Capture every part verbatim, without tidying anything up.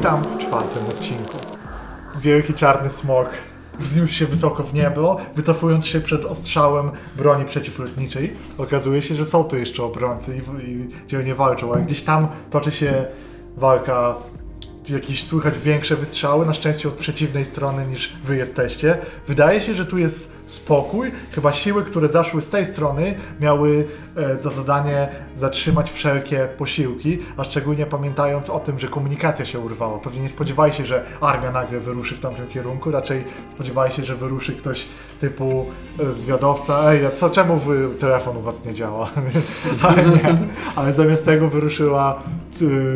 Witam w czwartym odcinku. Wielki czarny smok wzniósł się wysoko w niebo, wycofując się przed ostrzałem broni przeciwlotniczej. Okazuje się, że są tu jeszcze obrońcy i, i dzielnie walczą, ale gdzieś tam toczy się walka, jakieś słychać większe wystrzały, na szczęście od przeciwnej strony niż wy jesteście. Wydaje się, że tu jest spokój. Chyba siły, które zaszły z tej strony, miały e, za zadanie zatrzymać wszelkie posiłki, a szczególnie pamiętając o tym, że komunikacja się urwała. Pewnie nie spodziewali się, że armia nagle wyruszy w tamtym kierunku, raczej spodziewali się, że wyruszy ktoś typu e, zwiadowca. Ej, a co, czemu wy, telefon u was nie działa? ale, nie. ale zamiast tego wyruszyła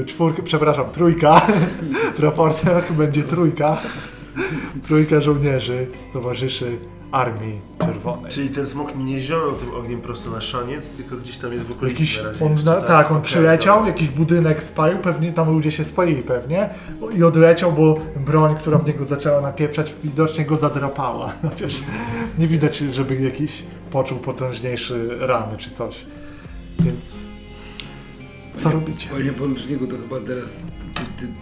czwórka, przepraszam, trójka, w raportach będzie trójka, trójka żołnierzy towarzyszy Armii Czerwonej. Czyli ten smok nie zionął tym ogniem prosto na szaniec, tylko gdzieś tam jest w okolicy jakiś, na razie on, jeszcze, tak, tak, on przyleciał, to... jakiś budynek spalił, pewnie tam ludzie się spalili pewnie i odleciał, bo broń, która w niego zaczęła napieprzać, widocznie go zadrapała. Chociaż nie widać, żeby jakiś poczuł potężniejszy rany czy coś, więc... Co Panie, robicie? Panie poruczniku, to chyba teraz ty, ty, ty,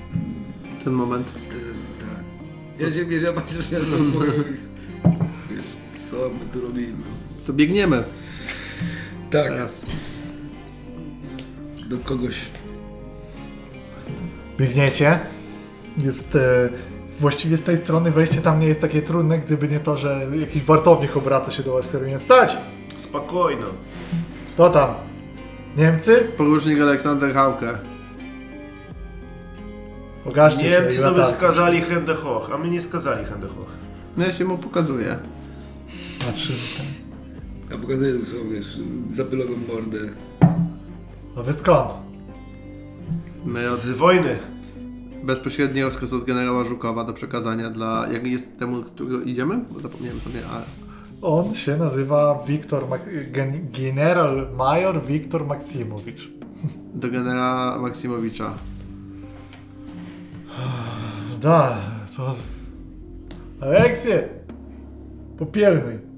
ten moment. Ty, tak. Ja się bierzę, patrzę się na moich. Co my tu robimy? To biegniemy. Tak. Teraz. Do kogoś. Biegniecie. Jest. E, właściwie z tej strony wejście tam nie jest takie trudne, gdyby nie to, że jakiś wartownik obraca się do was, który nie stać! Spokojno. To tam. Niemcy? Porucznik Aleksander Hauke. Pokażcie Niemcy się. Niemcy to by skazali Hände hoch, a my nie skazali Hände hoch. No ja się mu pokazuję. Patrzymy tam. Ja pokazuję sobie, wiesz, zapyloną mordę. A wy skąd? My od... Z wojny. Bezpośredni rozkaz od generała Żukowa do przekazania dla... Jak jest temu, którego idziemy? Bo zapomniałem sobie, ale... On się nazywa Wiktor Mak Gen general major Wiktor Maksimowicz. Do generała Maksimowicza. Da, to... Aleksję! Popiernuj!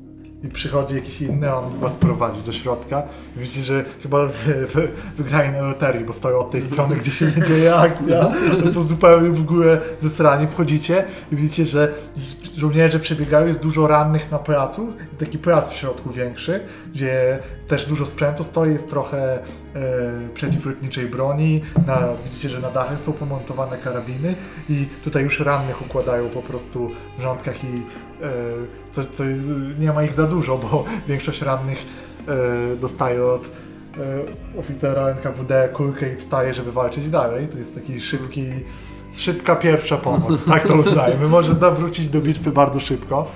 I przychodzi jakiś inny, on was prowadzi do środka. Widzicie, że chyba wy, wy, wygrali na loterii, bo stoją od tej strony, gdzie się nie dzieje akcja. To są zupełnie w ogóle zesrani. Wchodzicie i widzicie, że żołnierze przebiegają, jest dużo rannych na placu. Jest taki plac w środku większy, gdzie też dużo sprzętu stoi, jest trochę e, przeciwlotniczej broni. Na, widzicie, że na dachach są pomontowane karabiny i tutaj już rannych układają po prostu w rządkach i e, co, co jest, nie ma ich za dużo, bo większość rannych e, dostaje od e, oficera N K W D kulkę i wstaje, żeby walczyć dalej. To jest taki szybki, szybka pierwsza pomoc, tak to uznajemy. Może da wrócić do bitwy bardzo szybko.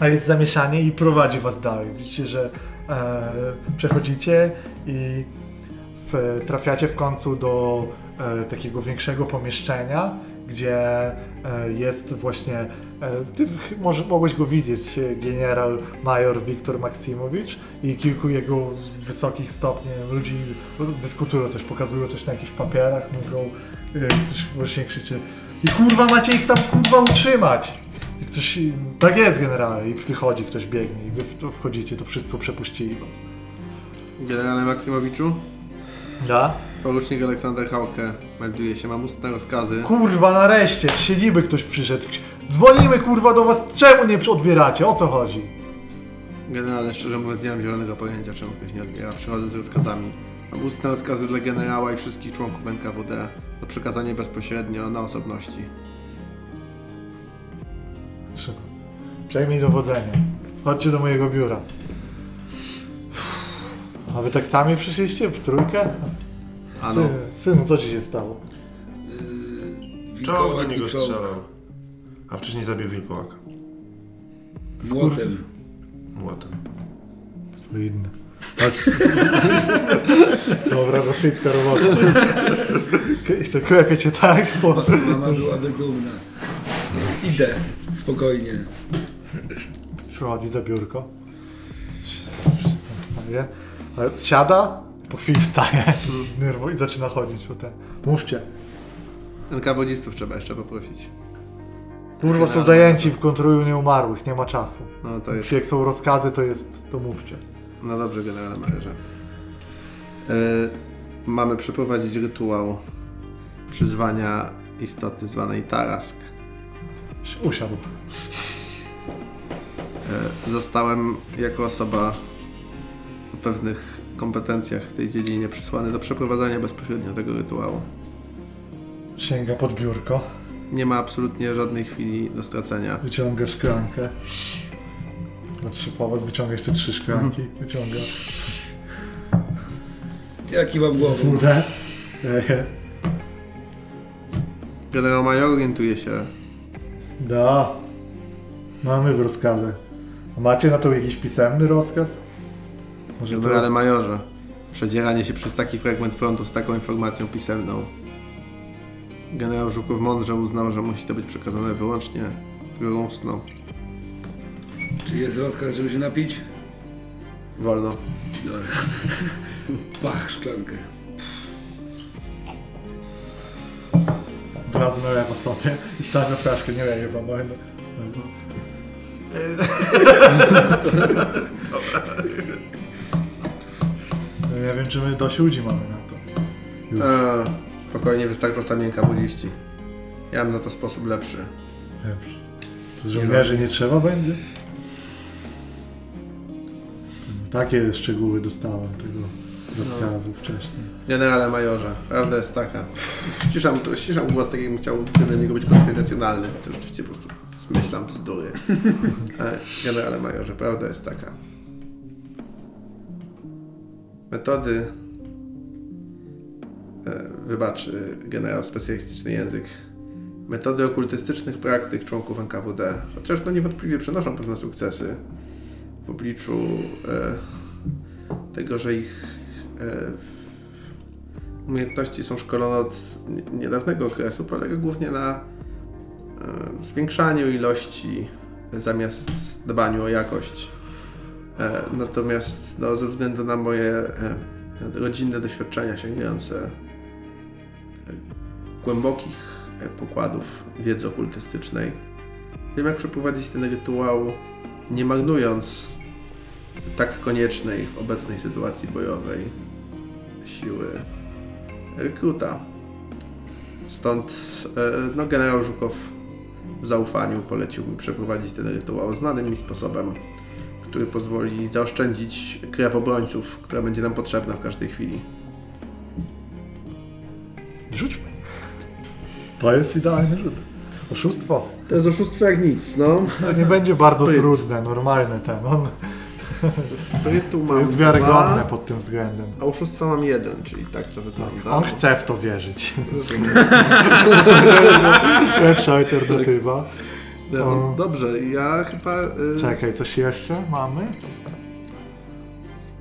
A jest zamieszanie i prowadzi was dalej. Widzicie, że e, przechodzicie i w, trafiacie w końcu do e, takiego większego pomieszczenia, gdzie e, jest właśnie, e, ty może, mogłeś go widzieć, generał major Wiktor Maksimowicz i kilku jego wysokich stopni ludzi dyskutują coś, pokazują coś na jakichś papierach, mówią, e, ktoś właśnie krzyczy i kurwa macie ich tam kurwa utrzymać! I ktoś, tak jest generalnie, i wychodzi, ktoś biegnie i wy wchodzicie, to wszystko przepuścili was. Generale Maksimowiczu? Da? Porucznik Aleksander Hauke melduje się, mam ustne rozkazy. Kurwa, nareszcie! Z siedziby ktoś przyszedł. Dzwonimy kurwa do was, czemu nie odbieracie? O co chodzi? Generalnie, szczerze mówiąc, nie mam zielonego pojęcia, czemu ktoś nie odbiera. Przychodzę z rozkazami. Mam ustne rozkazy dla generała i wszystkich członków N K W D do przekazania bezpośrednio na osobności. Szybko. Przejmij dowodzenie. Chodźcie do mojego biura. A wy tak sami przyszliście? W trójkę? Ano. Synu, synu, co ci się stało? Yy, Czołg do niego strzelał. A wcześniej zabił wilkołaka. Młotem. Młotem. Co inne. Dobra, rosyjska robota. Jeszcze klepie cię tak, bo... Mama byłaby dumna. Idę. Spokojnie. Przychodzi za biurko. Wstaje. Ale siada, po chwili wstaje nerwo i zaczyna chodzić po te. Mówcie. N K W D-stów trzeba jeszcze poprosić. Kurwa, są zajęci w kontruju nieumarłych, nie ma czasu. No to jest... Jak są rozkazy, to jest, to mówcie. No dobrze, generale majorze. Yy, mamy przeprowadzić rytuał przyzwania istoty zwanej Tarask. Usiadł. Zostałem jako osoba o pewnych kompetencjach w tej dziedzinie przysłany do przeprowadzania bezpośrednio tego rytuału. Sięga pod biurko. Nie ma absolutnie żadnej chwili do stracenia. Wyciąga szklankę. Na trzy powód wyciąga jeszcze trzy szklanki. Mm. Wyciąga. Jaki mam głowę? Wódę. Generał major orientuje się. Da. Mamy w rozkazie. A macie na to jakiś pisemny rozkaz? Może Generale to... majorze, przedzieranie się przez taki fragment frontu z taką informacją pisemną. Generał Żukow mądrze uznał, że musi to być przekazane wyłącznie drogą ustną. Czy jest rozkaz, żeby się napić? Wolno. Dobra. Pach, szklankę. Od razu nalewa sobie i stawia flaszkę, nie leje wam. No, no. No, ja wiem, czy my dość ludzi mamy na to. Już. A... Spokojnie, wystarczą samienka budziści. Ja mam na to sposób lepszy. Lepszy. To żołnierzy nie trzeba będzie? Takie szczegóły dostałem tego rozkazu no. wcześniej. Generale majorze, prawda jest taka. Ściszam, ściszam głos, tak jakbym chciał do niego być konfidencjonalny. To rzeczywiście po prostu zmyślam bzdury. Generale majorze, prawda jest taka. Metody... Wybacz, generał, specjalistyczny język. Metody okultystycznych praktyk członków N K W D, chociaż no niewątpliwie przynoszą pewne sukcesy w obliczu e, tego, że ich e, umiejętności są szkolone od niedawnego okresu, polega głównie na e, zwiększaniu ilości zamiast dbaniu o jakość. E, natomiast no, ze względu na moje e, rodzinne doświadczenia sięgające głębokich pokładów wiedzy okultystycznej. Wiem, jak przeprowadzić ten rytuał, nie marnując tak koniecznej w obecnej sytuacji bojowej siły rekruta. Stąd no, generał Żukow w zaufaniu polecił mi przeprowadzić ten rytuał znanym mi sposobem, który pozwoli zaoszczędzić krew obrońców, która będzie nam potrzebna w każdej chwili. Rzućmy. To jest idealny rzut. Oszustwo. To jest oszustwo jak nic, no. no nie będzie bardzo Spryt. trudne, normalne ten. On... Sprytu mam to jest wiarygodne dwa, pod tym względem. A oszustwa mam jeden, czyli tak to wygląda. Tak, on chce w to wierzyć. Lepsza alternatywa. No, dobrze, ja chyba... Yy... Czekaj, coś jeszcze mamy?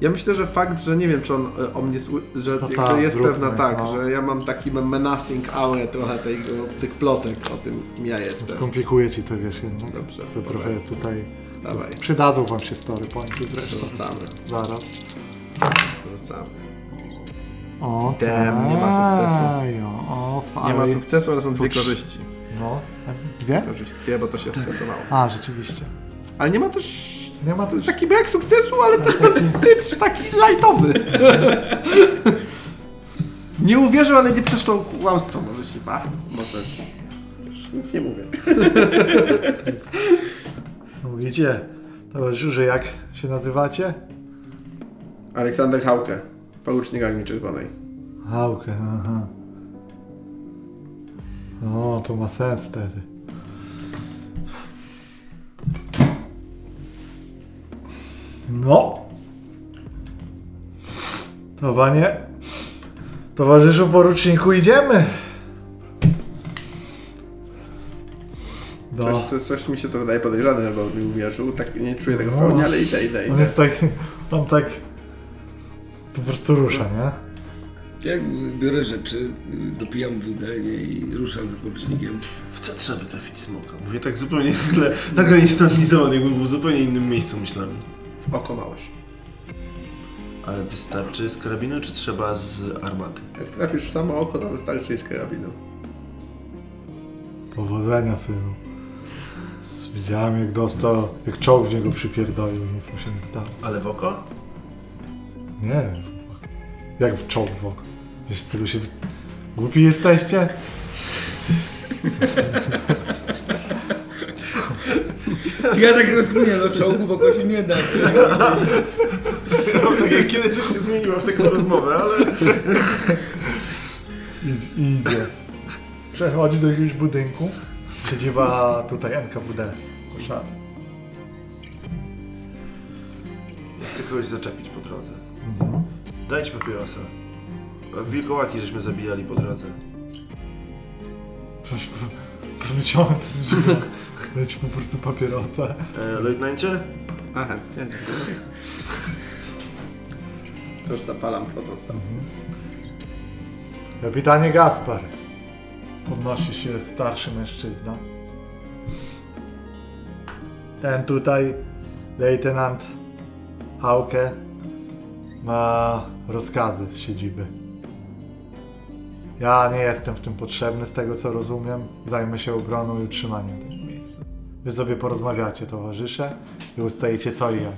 Ja myślę, że fakt, że nie wiem, czy on o mnie słyszy, że no ta, jest zróbmy, pewna tak, no. że ja mam taki menacing aurę trochę tej, tych plotek o tym, kim ja jestem. Skomplikuje ci to, wiesz, jednak. Dobrze. To trochę tutaj... Dawaj. Przydadzą wam się story pointy zresztą. Wracamy. Zaraz. Wracamy. O, Dem, nie ma sukcesu. O, nie ma sukcesu, ale są dwie korzyści. No. Dwie? Dwie, bo to się skasowało. A, rzeczywiście. Ale nie ma też... Nie ma to jest taki brak sukcesu, ale też taki, taki lightowy. Nie uwierzył, ale nie przeszło kłamstwo. Może się ba. Może nic nie mówię. Mówicie, towarzyszu, jak się nazywacie? Aleksander Hauke, porucznik Armii Czerwonej. Hauke, aha. No, to ma sens wtedy. No, to panie, towarzyszu poruczniku, idziemy. Do. Coś, to, coś mi się to wydaje podejrzane, bo mi uwierzył, tak nie czuję tego no. w pełni, ale idę, idę, idę. On jest tak, on tak po prostu rusza, nie? Jak biorę rzeczy, dopijam wódę i ruszam za porucznikiem. W co trzeba by trafić smoka? Mówię tak zupełnie nagle, nagle niestanlizowo, jakbym był w zupełnie innym miejscu myślałem. Oko małeś. Ale wystarczy z karabinu, czy trzeba z armaty? Jak trafisz w samo oko, to wystarczy i z karabinu. Powodzenia, synu. Widziałem, jak dostał, jak czołg w niego przypierdolił, nic mu się nie stało. Ale w oko? Nie. Jak w czołg w oko? Wiesz, z tego się... Głupi jesteście? Ja tak rozumiem, no czołgu w ogóle się nie da. Ja kiedy coś nie zmieniłem w taką rozmowę, ale... Idzie. Przechodzi do jakiegoś budynku. Siedziba tutaj N K W D. Koszar. Ja chcę kogoś zaczepić po drodze. Mhm. Dajcie papierosa. Wilkołaki żeśmy zabijali po drodze. Wyciągnąć z dziura. Dajcie po prostu papierosa. E, Leutnancie? Aha, dziękuję. To już zapalam, wchodząc tam. Kapitanie Gaspar. Podnosi się starszy mężczyzna. Ten tutaj, lejtenant Hauke, ma rozkazy z siedziby. Ja nie jestem w tym potrzebny, z tego co rozumiem. Zajmę się obroną i utrzymaniem tego miejsca. Wy sobie porozmawiacie, towarzysze, i ustajecie co i jak.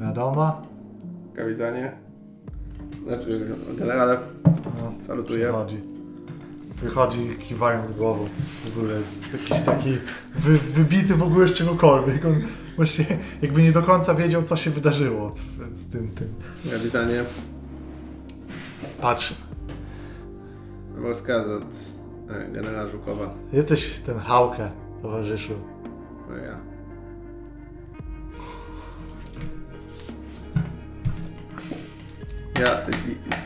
Wiadomo? Kapitanie. Znaczy, generale. No, salutuję. Wychodzi. Wychodzi kiwając głową. W ogóle jest jakiś taki wy, wybity w ogóle z czegokolwiek. On właśnie jakby nie do końca wiedział, co się wydarzyło z tym tym. Kapitanie. Patrz. Rozkaz od generała Żukowa. Jesteś ten Hauke, towarzyszu. No ja. Ja,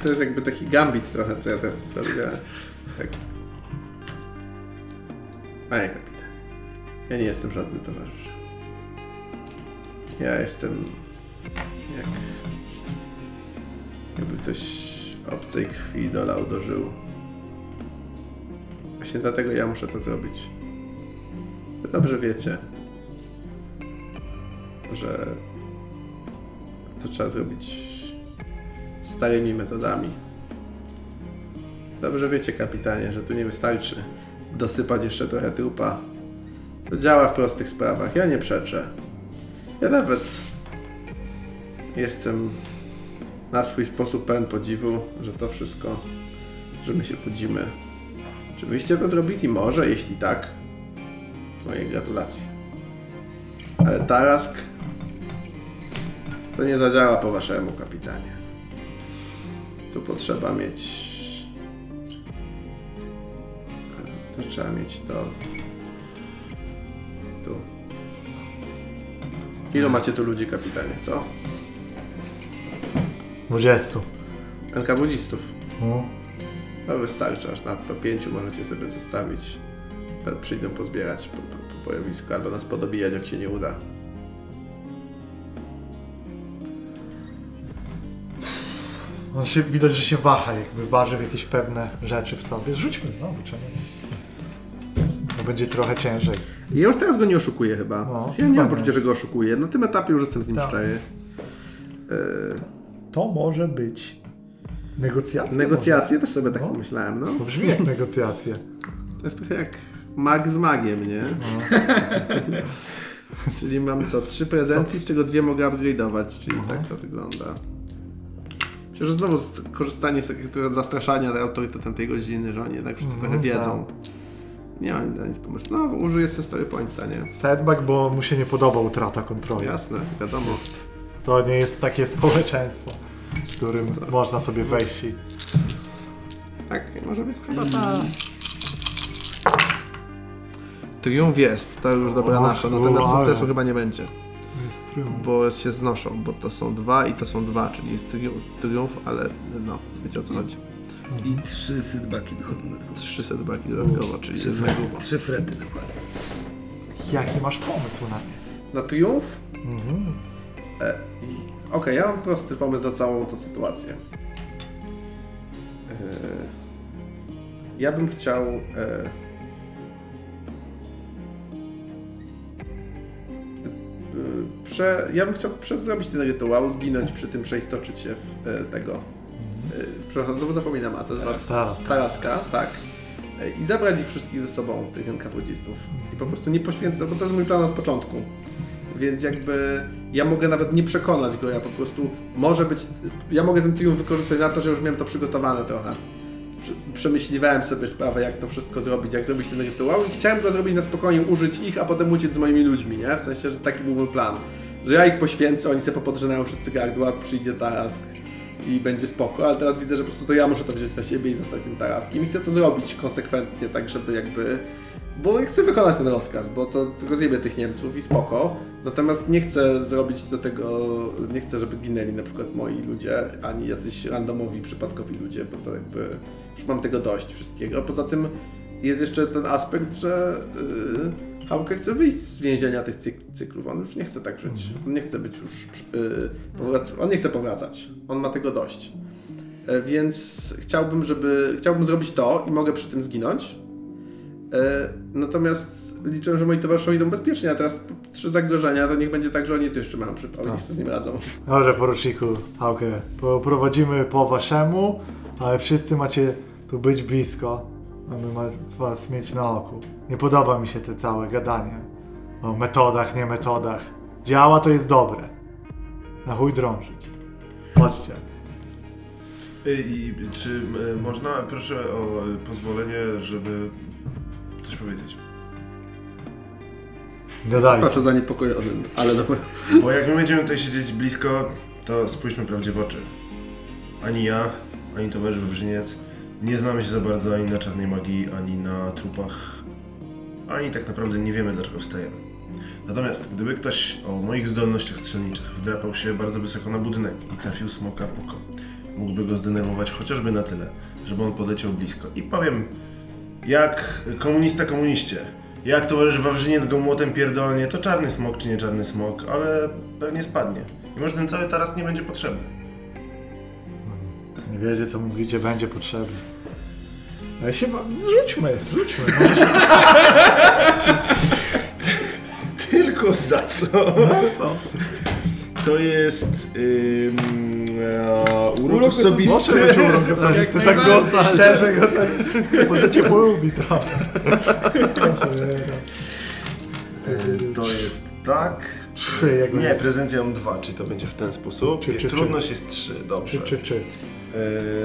to jest jakby taki gambit trochę, co ja teraz sobie tak. Panie kapitan, ja nie jestem żadny towarzysz. Ja jestem jak... Jakby ktoś obcej krwi dolał do żył. Właśnie dlatego ja muszę to zrobić. Wy dobrze wiecie, że to trzeba zrobić starymi metodami. Dobrze wiecie, kapitanie, że tu nie wystarczy dosypać jeszcze trochę trupa. To działa w prostych sprawach. Ja nie przeczę. Ja nawet jestem na swój sposób pełen podziwu, że to wszystko, że my się budzimy. Czy wyście to zrobili? Może, jeśli tak, moje gratulacje. Ale Tarask to nie zadziała po waszemu, kapitanie. Tu potrzeba mieć... To trzeba mieć to... Tu. Ilu macie tu ludzi, kapitanie, co? dwudziestu. N K W D-stów? No. No wystarczy, aż nadto pięciu możecie sobie zostawić. Przyjdą pozbierać po, po, po bojowisku, albo nas podobijać, jak się nie uda. On się, widać, że się waha, jakby ważył jakieś pewne rzeczy w sobie. Rzućmy znowu, czemu nie? To będzie trochę ciężej. Ja już teraz go nie oszukuję chyba. No, ja nie mam poczucia, że go oszukuję. Na tym etapie już jestem z nim tak szczery. Y To może być negocjacje. Negocjacje może? Też sobie tak no. pomyślałem. No. To brzmi jak negocjacje. To jest trochę jak mag z magiem, nie? No. Czyli mam co? Trzy prezencji, z czego dwie mogę upgrade'ować, czyli aha, tak to wygląda. Myślę, że znowu korzystanie z takiego zastraszania autorytetem tej godziny, że oni jednak wszyscy no, trochę wiedzą. Tak. Nie mam nic pomysłu. No, użyję story pointsa, nie? Setback, bo mu się nie podoba utrata kontroli. Jasne, wiadomo. Jest. To nie jest takie społeczeństwo, w którym co? Można sobie wejść i... Tak, może być chyba ta... Triumf jest, to już dobra o, nasza, natomiast o, sukcesu chyba nie będzie. Jest triumf. Bo się znoszą, bo to są dwa i to są dwa, czyli jest triumf, triumf ale no, wiecie o co chodzi. I trzy setbacki wychodzą dodatkowo. Trzy setbacki dodatkowo, U, czyli trzy, jest frety, trzy frety dokładnie. Jaki masz pomysł na mnie? Na triumf? Mhm. E, Okej, okay, ja mam prosty pomysł na całą tą sytuację. E, ja bym chciał... E, prze, ja bym chciał prze, zrobić ten rytuał, zginąć przy tym, przeistoczyć się w e, tego... E, przepraszam, znowu zapominam, a to jest Taraska. Taraska, tak. E, I zabrać ich wszystkich ze sobą, tych N K W D-stów. I po prostu nie poświęcać, bo to jest mój plan od początku. Więc jakby ja mogę nawet nie przekonać go, ja po prostu może być, ja mogę ten triumf wykorzystać na to, że już miałem to przygotowane trochę. przemyśliwałem sobie sprawę, jak to wszystko zrobić, jak zrobić ten rytuał i chciałem go zrobić na spokojnie, użyć ich, a potem uciec z moimi ludźmi, nie? W sensie, że taki byłby plan. Że ja ich poświęcę, oni sobie popodrzenają wszyscy gardła, przyjdzie Tarask i będzie spoko, ale teraz widzę, że po prostu to ja muszę to wziąć na siebie i zostać tym Taraskiem i chcę to zrobić konsekwentnie, tak żeby jakby... Bo chcę wykonać ten rozkaz, bo to rozjebie tych Niemców i spoko. Natomiast nie chcę zrobić do tego, nie chcę, żeby ginęli na przykład moi ludzie, ani jacyś randomowi, przypadkowi ludzie, bo to jakby już mam tego dość wszystkiego. Poza tym jest jeszcze ten aspekt, że yy, Hauke chce wyjść z więzienia tych cyk cyklów, on już nie chce tak żyć, on nie chce być już, yy, on nie chce powracać, on ma tego dość. Yy, więc chciałbym, żeby, chciałbym zrobić to i mogę przy tym zginąć. Natomiast liczę, że moi towarzysze idą bezpiecznie, a teraz trzy zagrożenia, to niech będzie tak, że oni to jeszcze mają przypadek, niech z nim radzą. Dobrze, poruczniku Hauke, prowadzimy po waszemu, ale wszyscy macie tu być blisko, a my mamy was mieć na oku. Nie podoba mi się te całe gadanie o metodach, nie metodach. Działa, to jest dobre. Na chuj drążyć. Chodźcie. I czy można, proszę o pozwolenie, żeby... coś powiedzieć. Gadajcie. Patrzę zaniepokojony, ale dobra. Bo jak my będziemy tutaj siedzieć blisko, to spójrzmy prawdzie w oczy. Ani ja, ani towarzysz Wawrzyniec nie znamy się za bardzo ani na czarnej magii, ani na trupach, ani tak naprawdę nie wiemy, dlaczego wstajemy. Natomiast gdyby ktoś o moich zdolnościach strzelniczych wdrapał się bardzo wysoko na budynek i trafił smoka w oko, mógłby go zdenerwować chociażby na tyle, żeby on podleciał blisko. I powiem, jak komunista komuniście, jak towarzysz Wawrzyniec go młotem pierdolnie, to czarny smok czy nie czarny smok, ale pewnie spadnie. I może ten cały taras nie będzie potrzebny. Nie wiecie co mówicie, będzie potrzebny. Ale się... rzućmy, rzućmy. Tylko za co? No, co? To jest... Ym... Uh, urok, urok osobisty. Może być urok osobisty, tak go szczerze go tak... Może cię polubi to. To jest tak... Trzy, jak nie, jest... prezencja mam dwa, czyli to będzie w ten sposób. Czy, czy, Trudność czy. jest trzy, dobrze. Czy, czy, czy.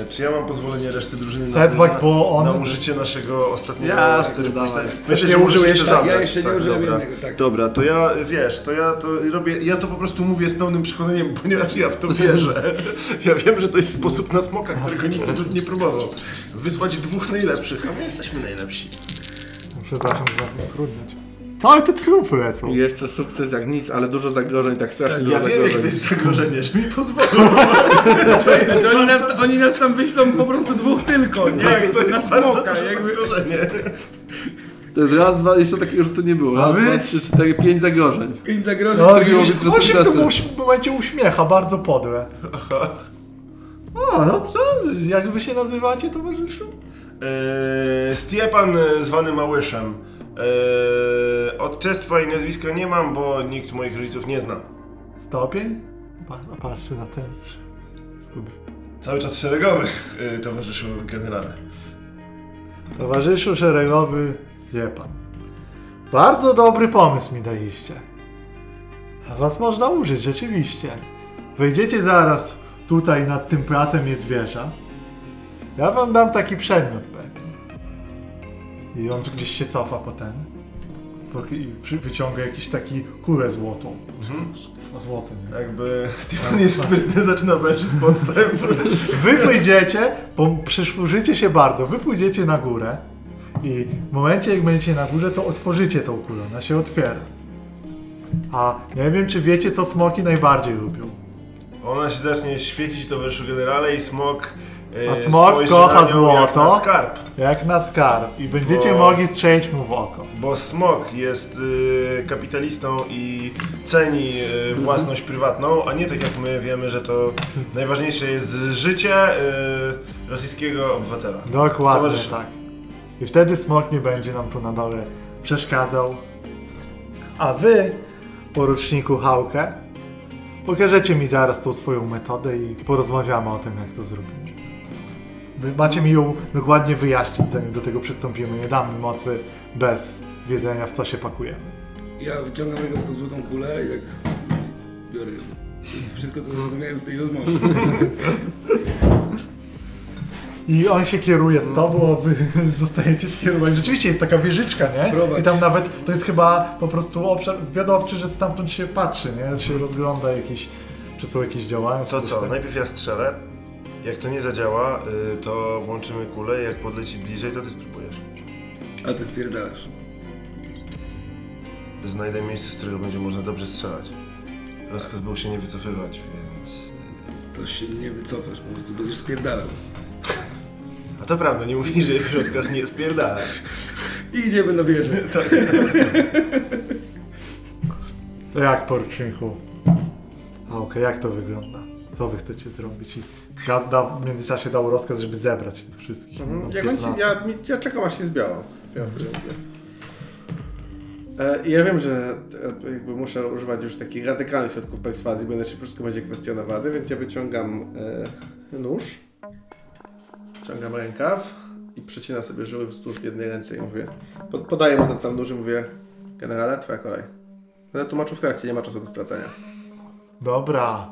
E, czy ja mam pozwolenie reszty drużyny Setback, na, bo on... na użycie naszego ostatniego... Jasne, dawaj. Myślę, że użył jeszcze zabrać. Ja jeszcze nie tak, użyłem dobra. Jednego, tak. Dobra, to ja, wiesz, to ja to robię, ja to po prostu mówię z pełnym przekonaniem, ponieważ ja w to wierzę. Ja wiem, że to jest sposób na smoka, którego nikt nie próbował. Wysłać dwóch najlepszych, a my jesteśmy najlepsi. Muszę zacząć was utrudniać. Całe te trupy lecą. I jeszcze sukces jak nic, ale dużo zagrożeń, tak strasznie tak, dużo ja zagrożeń. Ja wiem, jak to jest zagrożenie, że mi pozwolą. oni, nas, oni nas tam wyślą po prostu dwóch tylko, nie? Tak, to jest na smoka, jakby... zagrożenie. To jest raz, dwa, jeszcze takiego już tu nie było. Raz, dwa, trzy, cztery, pięć zagrożeń. Pięć zagrożeń, no, które mówić o sukcesie. On się w tym momencie uśmiecha, bardzo podłe. Aha. O, no co? Jak wy się nazywacie, towarzyszu? Eee, Stiepan, zwany Małyszem. Eee, Odczestwa i nazwiska nie mam, bo nikt moich rodziców nie zna. Stopień? Pa- patrzy na ten. Skup. Cały czas szeregowy, yy, towarzyszu generale. Towarzyszu szeregowy, wie pan. Bardzo dobry pomysł mi daliście. A was można użyć, rzeczywiście. Wejdziecie zaraz tutaj nad tym placem jest wieża. Ja wam dam taki przedmiot. I on gdzieś się cofa potem. I wyciąga jakiś taki kulę złotą. Mhm. Złoty, nie? Jakby Stefan jest sprytny, zaczyna wejść podstęp. Wy pójdziecie, bo przysłużycie się bardzo, wy pójdziecie na górę i w momencie jak będziecie na górze, to otworzycie tą kulę, ona się otwiera. A ja nie wiem, czy wiecie, co smoki najbardziej lubią. Ona się zacznie świecić, towarzyszu generale, i smok... A smok kocha złoto, jak na skarb. Jak na skarb. I będziecie bo, mogli strzelić mu w oko. Bo smok jest y, kapitalistą i ceni y, własność prywatną, a nie tak jak my wiemy, że to najważniejsze jest życie y, rosyjskiego obywatela. Dokładnie towarzyszy. Tak. I wtedy smok nie będzie nam tu na dole przeszkadzał. A wy, poruczniku Hauke, pokażecie mi zaraz tą swoją metodę i porozmawiamy o tym, jak to zrobić. Macie mi ją dokładnie wyjaśnić, zanim do tego przystąpimy. Nie damy mocy bez wiedzenia, w co się pakujemy. Ja wyciągam jego tą złotą kulę i tak biorę ją. To jest wszystko, co zrozumiałem z tej rozmowy. i on się kieruje z tobą, a wy zostajecie skierowani. Rzeczywiście jest taka wieżyczka, nie? Próbać. I tam nawet to jest chyba po prostu obszar zwiadowczy, że stamtąd się patrzy, nie? Się rozgląda jakieś, czy są jakieś działania, czy to co, tak. Najpierw ja strzelę, jak to nie zadziała, to włączymy kulę, jak podleci bliżej, to ty spróbujesz. A ty spierdalasz. Znajdę miejsce, z którego będzie można dobrze strzelać. Rozkaz był się nie wycofywać, więc... To się nie wycofasz, bo będziesz spierdalał. A to prawda, nie mówisz, że jest rozkaz nie spierdalać. I idziemy na wieżę. To, to jak, poruczniku? A okej, okay, jak to wygląda? Co wy chcecie zrobić? I da, w międzyczasie dał rozkaz, żeby zebrać tych wszystkich. Mhm. No, jak ci, ja, ja czekam, aż się zbiorą. Ja Ja wiem, że jakby muszę używać już takich radykalnych środków perswazji, bo inaczej wszystko będzie kwestionowane, więc ja wyciągam e, nóż, wyciągam rękaw i przecinam sobie żyły wzdłuż w jednej ręce i mówię, podaję mu ten sam nóż i mówię, generale, twoja kolej. Będę tłumaczył w trakcie, nie ma czasu do stracenia. Dobra.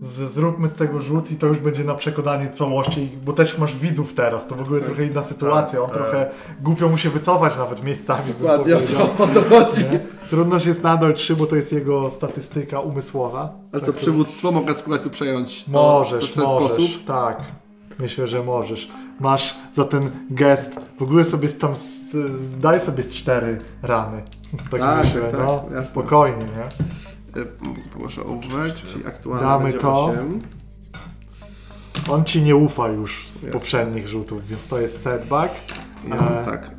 Z, zróbmy z tego rzut i to już będzie na przekonanie całości, bo też masz widzów teraz, to w ogóle trochę inna sytuacja, on trochę głupio mu się wycofać nawet miejscami. Dokładnie, o to, o to chodzi. Nie? Trudność jest nadal trzy, bo to jest jego statystyka umysłowa. Ale co, przywództwo mogę spróbować tu przejąć? To, możesz, to w ten możesz, sposób? Tak. Myślę, że możesz. Masz za ten gest, w ogóle sobie tam, z, daj sobie z cztery rany. Tak, tak myślę, tak, no, jasne. Spokojnie, nie? Proszę o ołówek, czyli aktualnie damy to. osiem. On ci nie ufa już z Jasne. poprzednich rzutów, więc to jest setback. Ja, e, tak.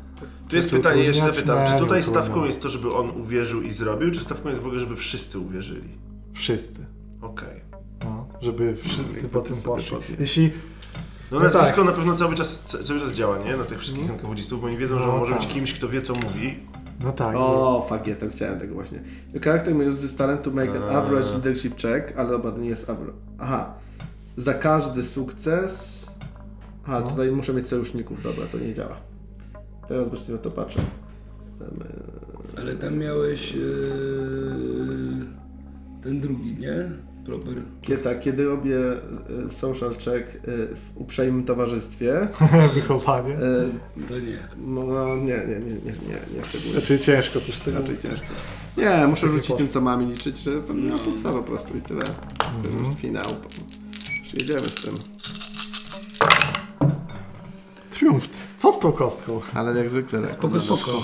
Tu jest pytanie, jeszcze zapytam, czy tutaj stawką jest to, żeby on uwierzył i zrobił, czy stawką jest w ogóle, żeby wszyscy uwierzyli? Wszyscy. Okej. Okay. No, żeby wszyscy no, po tym poszli. Jeśli... No nazwisko no tak. na pewno cały czas, cały czas działa, nie? Na tych wszystkich hmm. N K W D-stów, bo oni wiedzą, no, że on może tak. być kimś, kto wie, co mówi. No tak. O, fuck yeah, to chciałem tego właśnie. The character may use this talent to make an average leadership check, ale dobra, nie jest average. Aha. Za każdy sukces... Aha, no. Tutaj muszę mieć sojuszników, dobra, to nie działa. Teraz właśnie na to patrzę. Ale tam miałeś... Yy, ten drugi, nie? Proper. Kiedy, kiedy robię social check w uprzejmym towarzystwie... Wychowanie? To nie. No nie, nie, nie, nie, nie, nie. Raczej ciężko coś z tego. Raczej ciężko. Nie, muszę rzucić tym, co mam i liczyć, że no co po prostu i tyle. To już finał. Przyjedziemy z tym. Triumf, co z tą kostką? Ale jak zwykle. Spoko, spoko.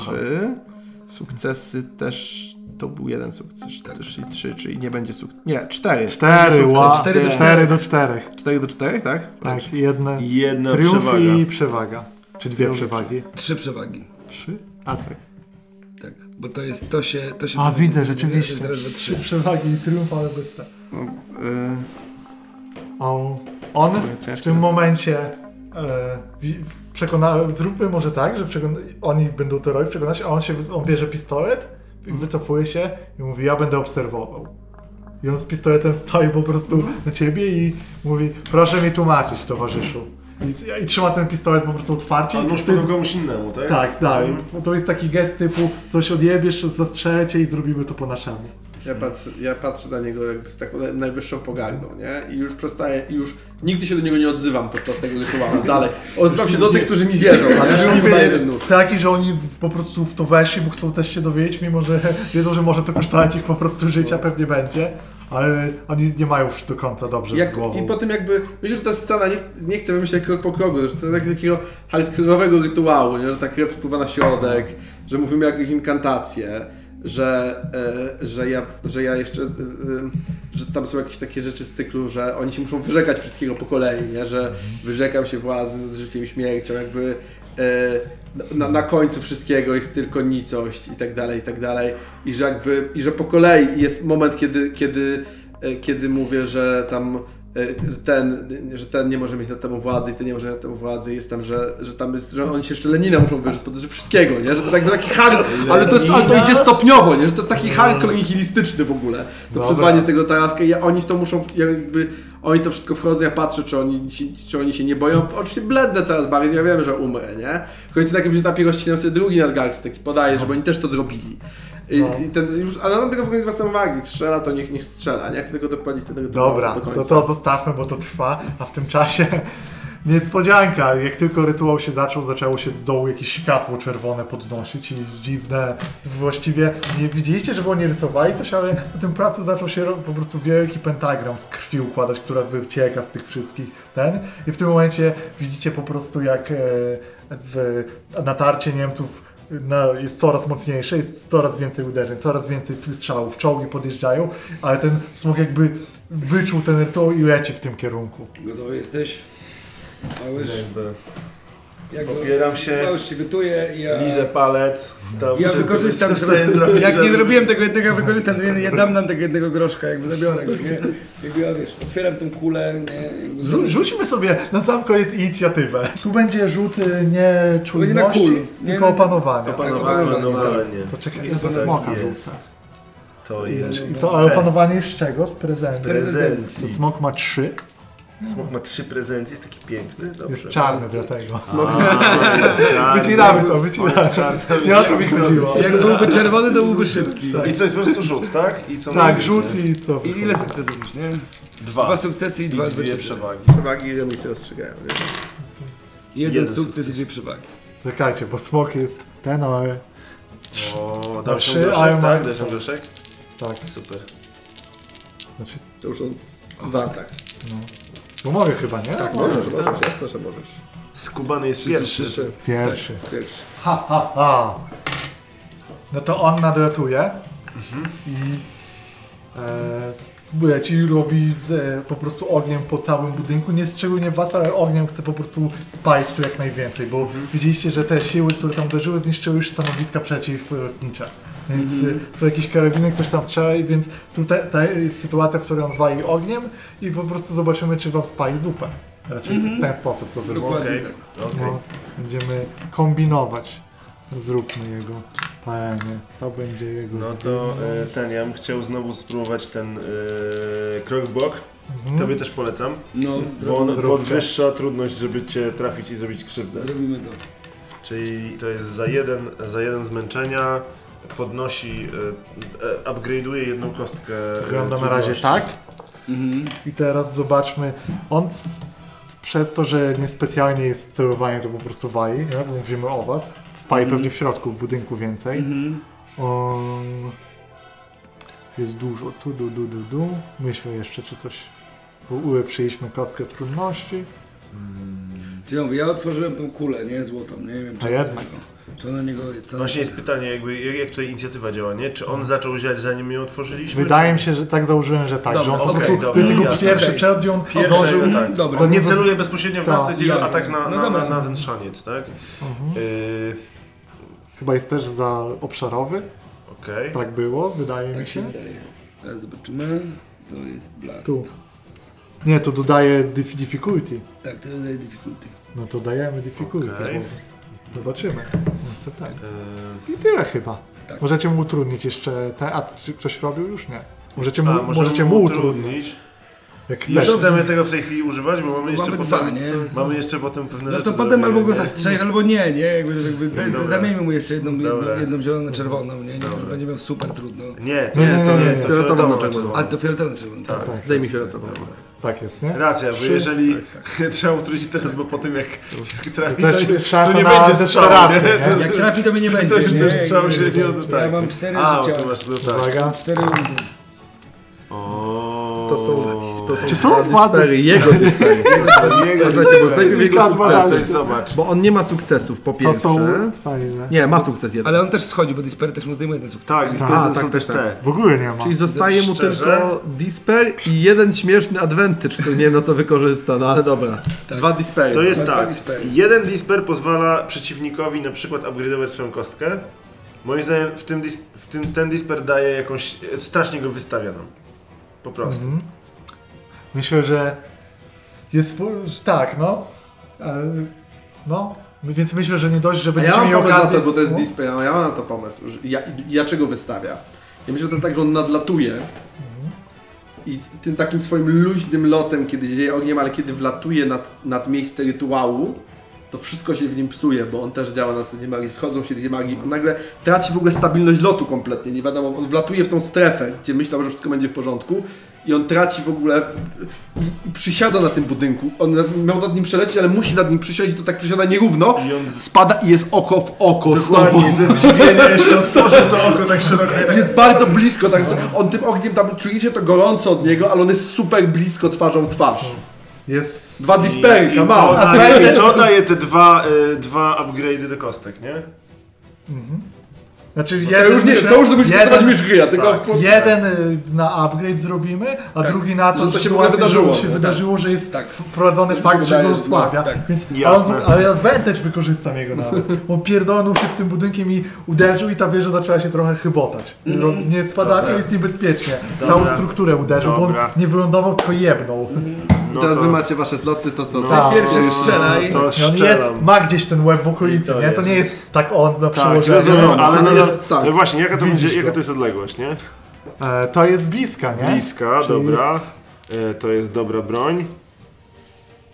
Sukcesy też... To był jeden sukces, czyli trzy, czyli nie będzie sukces. Nie, cztery. Cztery, wow. Cztery do czterech. do czterech. Cztery do czterech, tak? Tak, jedne. Jedna triumf przewaga. i przewaga. Czy dwie triumf, przewagi? Trzy przewagi. Trzy? A tak. Tak, bo to jest, to się... To się A powiem, widzę, rzeczywiście. Trzy przewagi i triumf, ale bez tego. No, yy. On, on w tym momencie... Yy, przekonał, zróbmy może tak, że przekona, oni będą to robić, przekonać, a on się on bierze pistolet, i wycofuje się i mówi, ja będę obserwował. I on z pistoletem stoi po prostu na ciebie i mówi, proszę mi tłumaczyć, towarzyszu. I, i trzyma ten pistolet po prostu otwarcie. A nóż pod komuś innemu, tak? Tak, dalej. Mhm. To jest taki gest typu, coś odjebiesz, zastrzelę cię i zrobimy to po naszemu. Ja patrzę, ja patrzę na niego jakby z taką najwyższą pogardą, nie? I już przestaję, i już nigdy się do niego nie odzywam podczas tego rytuału. Dalej. Odzywam się do tych, którzy mi wierzą, a ja mi podaję ten nóż. Taki, że oni po prostu w to weszli, bo chcą też się dowiedzieć, mimo że wiedzą, że może to kosztować ich po prostu życia, pewnie będzie. Ale oni nie mają już do końca dobrze jak, z głową. I potem jakby, myślę, że ta scena, nie, nie chcę wymyślać krok po kroku, że to jest takiego hardkorowego rytuału, nie? Że ta krew spływa na środek, że mówimy jakieś inkantacje. Że, y, że, ja, że ja jeszcze, y, y, że tam są jakieś takie rzeczy z cyklu, że oni się muszą wyrzekać wszystkiego po kolei, nie? Że wyrzekam się władzy nad życiem i śmiercią, jakby y, na, na końcu wszystkiego jest tylko nicość i tak dalej, i tak dalej. I że jakby, i że po kolei jest moment, kiedy, kiedy, y, kiedy mówię, że tam Że ten, że ten nie może mieć nad temu władzy i ten nie może mieć nad temu władzy, jest tam, że, że tam jest, że oni się jeszcze Lenina muszą wierzyć pod że wszystkiego, nie? Że to jest jakby taki hard, ale to, jest, ale to idzie stopniowo, nie? Że to jest taki hardcore nihilistyczny w ogóle. To Dobra. Przyzwanie tego Taraska i ja, oni to muszą, jakby oni to wszystko wchodzą, ja patrzę, czy oni, czy, czy oni się nie boją. Oczywiście blednę coraz bardziej, ja wiem, że umrę, nie? W końcu na jakimś etapie rozcinam sobie drugi nadgarstek i podaję, żeby oni też to zrobili. I, no. i ten już, ale na tego w ogóle nie zwracam uwagi, strzela to niech, niech strzela, nie chcę tego doprowadzić do tego. Dobra, do końca. To to zostawmy, bo to trwa, a w tym czasie Niespodzianka, jak tylko rytuał się zaczął, zaczęło się z dołu jakieś światło czerwone podnosić i dziwne, właściwie nie widzieliście, żeby oni rysowali coś, ale na tym placu zaczął się po prostu wielki pentagram z krwi układać, która wycieka z tych wszystkich ten i w tym momencie widzicie po prostu jak w natarcie Niemców No, jest coraz mocniejsze, jest coraz więcej uderzeń, coraz więcej strzałów, czołgi podjeżdżają, ale ten smok jakby wyczuł ten rytuał i leci w tym kierunku. Gotowy jesteś? Małysz? Jak opieram się, Małysz się gotuje, ja... liżę palec. Tam ja wykorzystam, zrobię, jak nie zrobiłem tego jednego, wykorzystam, ja dam nam tego jednego groszka, jakby zabiorę. Jakby, jakby ja wiesz, otwieram tą kulę. Nie, Rzu rzućmy sobie, na sam koniec inicjatywę. Tu będzie rzut nie czujności, nie nie, tylko opanowania. Opanowanie, opanowanie. Poczekaj, ja to smoka rzucę. To jest... To, ale opanowanie jest z czego? Z prezencji. Z prezencji. Smok ma trzy. Smok ma trzy prezencje, jest taki piękny. Dobrze. Jest czarny dlatego. Smok jest czarny. Wycinamy to, wycinamy. Nie o to mi chodziło. Jak byłby czerwony, to byłby szybki. Tak. I co, jest po prostu rzut, tak? I co tak, rzut i to. I ile sukcesów już, nie? Dwa. Dwa sukcesy i, i dwa dwie, dwie przewagi. Przewagi i remisy ostrzegają. Jeden, Jeden sukces, sukces i dwie przewagi. Czekajcie, bo smok jest ten, ale... O, dał się groszek, tak? Dał się groszek? Tak. Super. Znaczy... To już on... Dwa, tak. No. Bo mogę chyba, nie? Tak, możesz, możesz, tak. Jasne, że możesz. Skubany jest pierwszy. Pierwszy. Pierwszy. Tak, pierwszy. Ha, ha, ha. No to on nadlatuje mhm. i e, leci, robi z, e, po prostu ogniem po całym budynku. Nie szczególnie was, ale ogniem chce po prostu spalić tu jak najwięcej, bo mhm. widzieliście, że te siły, które tam uderzyły, zniszczyły już stanowiska przeciwlotnicze. Więc mm. są jakieś karabiny, ktoś tam strzela, więc tutaj ta jest sytuacja, w której on wali ogniem i po prostu zobaczymy, czy wam spali dupę. Raczej mm -hmm. w ten sposób to zrobię. Okay. Tak. Okay. No, będziemy kombinować. Zróbmy jego palenie. To będzie jego... No to e, ten, ja bym chciał znowu spróbować ten e, krok w bok. Mm -hmm. Tobie też polecam. No, bo on podwyższa trudność, żeby cię trafić i zrobić krzywdę. Zrobimy to. Czyli to jest za jeden, za jeden zmęczenia. Podnosi, e, upgrade'uje jedną kostkę. Wygląda na razie tak. Mhm. I teraz zobaczmy. On przez to, że niespecjalnie jest celowanie, to po prostu wali, nie? Bo mówimy o was. Spali mhm. pewnie w środku, w budynku więcej. Mhm. Um, jest dużo. Tu, du, du, du, du. Myślmy jeszcze, czy coś. Ulepszyliśmy kostkę trudności. Hmm. Ja otworzyłem tą kulę, nie? Złotą, nie wiem. A jednak. To na niego, to Właśnie jest pytanie, jakby, jak tutaj inicjatywa działa, nie? Czy on zaczął udzielać, zanim ją otworzyliśmy? Wydaje czy... mi się, że tak założyłem, że tak. Dobra, że on okay, po prostu, dobra, to jest jego jasne, pierwszy okay. przelot, gdzie on zdążył. Tak. On nie celuje bezpośrednio w nas, to jest jego atak na, no na, na, na ten szaniec, tak? Mhm. Y... Chyba jest też za obszarowy. Okay. Tak było, wydaje tak mi się. Teraz zobaczymy. To jest blast. Tu. Nie, to dodaje difficulty. Tak, to dodaje difficulty. No to dajemy difficulty. Okay. Zobaczymy. No, tak. Eee... I tyle chyba. Tak. Możecie mu utrudnić jeszcze te. A czy ktoś robił już? Nie. Możecie mu, a, możecie mu utrudnić. utrudnić. Jak nie chcemy tego w tej chwili używać, bo mamy jeszcze mamy potem, dwa, nie? Mamy jeszcze potem pewne no rzeczy. No to potem albo go zastrzelisz, albo nie, nie? Jakby, jakby zamienimy mu jeszcze jedną, jedną, jedną zieloną czerwoną, nie? Nie będzie miał super trudno. Nie, to nie, jest to nie, to fioletową czerwoną. A to fioletową czerwoną. Tak, tak, tak, daj mi fioletową. Tak jest, nie? Racja, bo jeżeli tak, tak. trzeba utrudzić teraz, bo po tym jak, jak trafi, to, to nie będzie strzału. Jak trafi, to mnie nie będzie. Ja mam cztery życia. Uwaga. To są, to są, czy są dwa dyspery, jego dyspery. Jego sukcesy. Bo on nie ma sukcesów po pierwsze. To są fajne. Nie, ma sukces jeden. Ale on też schodzi, bo dispery też mu zdejmuje ten sukces. Tak, dispery tak, są też te. W ogóle nie ma. Czyli zostaje mu szczerze? Tylko disper i jeden śmieszny advantage, który nie wiem, no co wykorzysta, no ale dobra. Tak. Dwa dispery. To jest tak, jeden disper pozwala przeciwnikowi na przykład upgrade'ować swoją kostkę. Moim zdaniem w tym, w tym, ten disper daje jakąś, strasznie go wystawia nam. Po prostu. Mm-hmm. Myślę, że jest tak, no. No, więc myślę, że nie dość, że będziemy mieli okazję. Ja mam pomysł na to, bo to jest display, ja mam na to pomysł. Ja, ja czego wystawia? Ja myślę, że to tak, że on nadlatuje mm-hmm. i tym takim swoim luźnym lotem, kiedy dzieje ogniem, ale kiedy wlatuje nad, nad miejsce rytuału, to wszystko się w nim psuje, bo on też działa na zasadzie magii, schodzą się gdzie magii, on nagle traci w ogóle stabilność lotu kompletnie, nie wiadomo, on wlatuje w tą strefę, gdzie myślał, że wszystko będzie w porządku i on traci w ogóle, i przysiada na tym budynku, on nad, miał nad nim przelecieć, ale musi nad nim przysiąść, to tak przysiada nierówno, I on z... spada i jest oko w oko. Dokładnie, ze zdziwienia jeszcze otworzył to oko tak szeroko. Tak... Jest bardzo blisko, tak, on tym ogniem tam, czujecie to gorąco od niego, ale on jest super blisko twarzą w twarz. Jest dwa disperka, mało. To, a daje, to daje te dwa, y, dwa upgrade'y do kostek, nie? Mhm. Znaczy no jeden, już nie, to już zrobiliśmy niż gry, ja tylko... Tak. Jeden na upgrade zrobimy, a tak. drugi na to, że to się wydarzyło, się wydarzyło tak. że jest tak. wprowadzony już fakt, że go osłabia. Tak. Więc on, ale advantage wykorzystam jego nawet. On pierdolnął się z tym budynkiem i uderzył i ta wieża zaczęła się trochę chybotać. Mm. Nie spadacie, jest niebezpiecznie. Dobra. Całą strukturę uderzył, Dobra. bo on nie wylądował, tylko jebnął. Mm. No teraz to... wy macie wasze sloty, to co? Tak, pierwszy strzelaj. To, to I on jest, ma gdzieś ten łeb w okolicy, to nie? To nie jest tak on na przełożeniu. Tak, ja ale no jest, tak. No właśnie, jaka to, będzie, jaka to jest odległość, nie? E, to jest bliska, nie? Bliska, Czyli dobra. Jest... E, to jest dobra broń.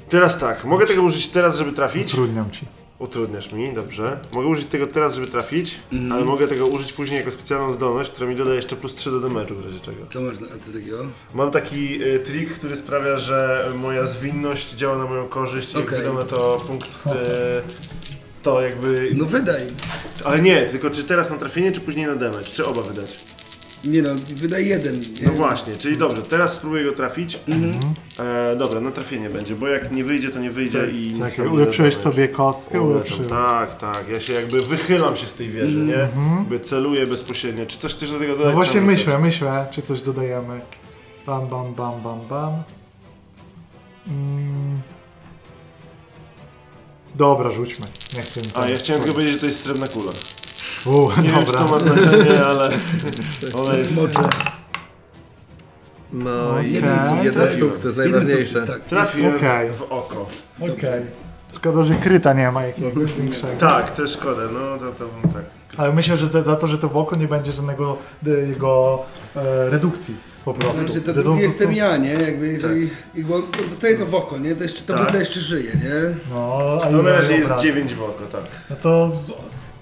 Teraz tak, mogę tego użyć teraz, żeby trafić? Utrudniam ci. Utrudniasz mi, dobrze. Mogę użyć tego teraz, żeby trafić, mm. ale mogę tego użyć później jako specjalną zdolność, która mi doda jeszcze plus trzy do damage'u w razie czego. Co masz na ty takiego? Mam taki y, trik, który sprawia, że moja zwinność działa na moją korzyść okay. i jak wydam to punkt... Y, to jakby... No wydaj! Ale nie, tylko czy teraz na trafienie, czy później na damage? Czy oba wydać? Nie no, wydaj jeden. Nie? No właśnie, czyli dobrze, teraz spróbuję go trafić. Mhm. E, dobra, na trafienie będzie, bo jak nie wyjdzie, to nie wyjdzie tak, i... Tak, sobie ulepszyłeś sobie kostkę, ulepszyłem. Tak, tak, ja się jakby wychylam się z tej wieży, mhm. nie? Jakby celuję bezpośrednio. Czy coś chcesz do tego dodać? No właśnie myślę, coś? myślę, czy coś dodajemy. Bam, bam, bam, bam, bam. Mm. Dobra, rzućmy. Nie chcę A, ja chciałem tylko powiedzieć, że to jest srebrna kula. Uuu, nie dobra. Wiem, czy to ma znaczenie, ale ona jest... No okay. jeden, jeden sukces, najważniejsze. Jeden sukces, tak. Trafiłem okay. w oko. Okej. Okay. Szkoda, że kryta nie ma jakiegoś większego. Tak, to jest szkoda, no to, to tak. Ale myślę, że za, za to, że to w oko nie będzie żadnego jego e, redukcji po prostu. Znaczy, to Redukcji? drugi jestem ja, nie? Jakby jeżeli tak. dostaję to w oko, nie? To jeszcze to tak. jeszcze żyje, nie? No, a to na razie jest dziewięć w oko, tak. No to...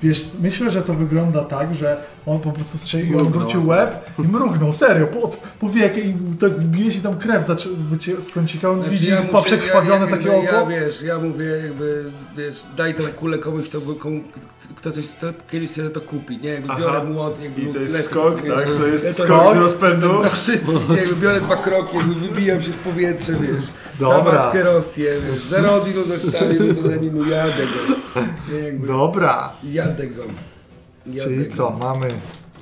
Wiesz, myślę, że to wygląda tak, że on po prostu strzelił, odwrócił łeb i mrugnął, serio, pod powiekę i tak wbije się tam krew z kącika, on widzi, jest przekrwawione takie oko. Ja wiesz, ja mówię jakby, wiesz, daj tę kulę komuś, kto, komu, kto coś kto kiedyś sobie to kupi, nie, jakby biorę Aha. młot, jakby... I to jest lecę, skok, tak, to jest ja to skok z rozpędu. Za wszystkich, nie, jakby biorę dwa kroki, jakby wybijam się w powietrze, wiesz, Dobra. za matkę Rosję, wiesz, za rodzinę zostawię, to za nim jadę go. Nie, jakby, Dobra. Ja Go. Ja Czyli tego. co, mamy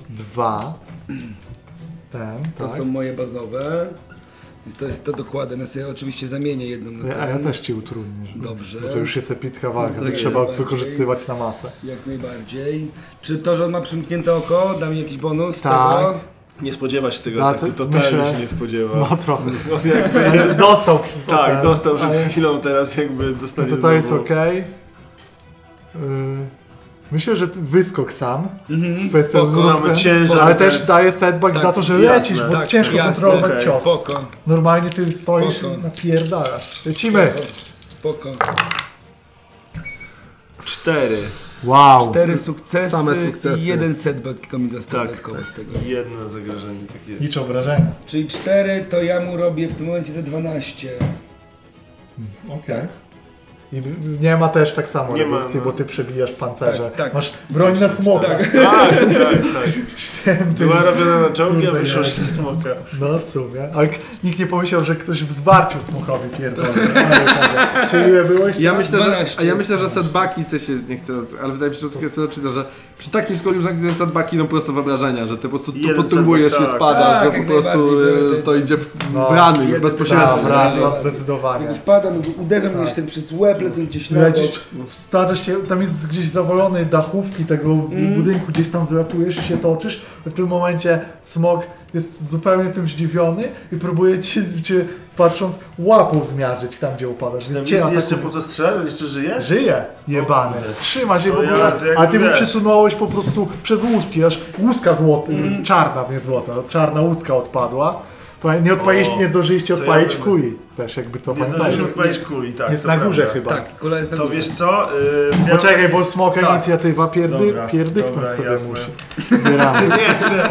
dwa. Ten, to tak. są moje bazowe. Więc to jest to dokładem. Ja sobie oczywiście zamienię jedną na ten. A ja też ci utrudnię. Dobrze. Bo to już jest epicka walka, no to, to trzeba bardziej, wykorzystywać na masę. Jak najbardziej. Czy to, że on ma przymknięte oko, da mi jakiś bonus? Tak. Tego? Nie spodziewa się tego, tak, totalnie się nie spodziewa. No trochę. No, jakby jest, dostał. Tak, ten. dostał przed ja... chwilą teraz jakby dostanie. No to to jest okej. Okay. Y Myślę, że wyskok sam, mm-hmm, spoko, same ciężar, ale też daje setback tak, za to, że jasne, lecisz, bo tak, ciężko jasne, kontrolować okay, cios. Spoko. Normalnie ty stoisz i napierdalasz. Lecimy! Spoko. Cztery. Wow. Cztery sukcesy, same sukcesy. I jeden setback tylko mi został tak, tak. z tego. Jedno zagrożenie. Tak jest. Nic obrażenia. Czyli cztery to ja mu robię w tym momencie te dwanaście. Okej. Okay. Tak. I nie ma też tak samo nie redukcji, ma, no. bo ty przebijasz pancerze. Tak, tak. Masz broń na smoka. Tak, tak, tak. Święty. Była robiona na czołgi, a wyszła się na smoka. No w sumie. Ale nikt nie pomyślał, że ktoś w zwarciu smokowi pierdolę. Czyli ile byłeś? Ja myślę, że, a ja myślę, że setbacki chce się nie chce, ale wydaje mi się, że to czyta, że przy takim skoku jest setbacki, no prosto wyobrażenia, że ty po prostu tu potrubujesz tak, się spadasz, tak, że po prostu to idzie w no, rany, już bezpośrednio. W rany, zdecydowanie. Jak wpadam, uderzam gdzieś ten przez łeb. Lecą gdzieś na Wstajesz się, tam jest gdzieś zawalony dachówki tego mm. budynku, gdzieś tam zlatujesz i się toczysz. W tym momencie smok jest zupełnie tym zdziwiony i próbuje cię, cię patrząc łapą zmiażdżyć tam, gdzie upadasz. Czy jest jeszcze po co strzel? Jeszcze żyje? Żyje, jebany. Trzyma się w ogóle, a ty mu przesunąłeś po prostu przez łuski, aż łuska złota, mm. czarna, nie złota, czarna łuska odpadła. Nie, odpaliście, o, nie zdążyliście odpalić ja kuli też, jakby co pamiętajcie. Nie zdążyliście odpalić kuli, tak. Jest na górze prawda. Chyba. Tak, kula jest na to górze. To wiesz co? Yy, Poczekaj, ja bo smoka tak. Inicjatywa pierdy, pierdyknąć sobie jasne. Musi. Wybieramy. Nie chcę,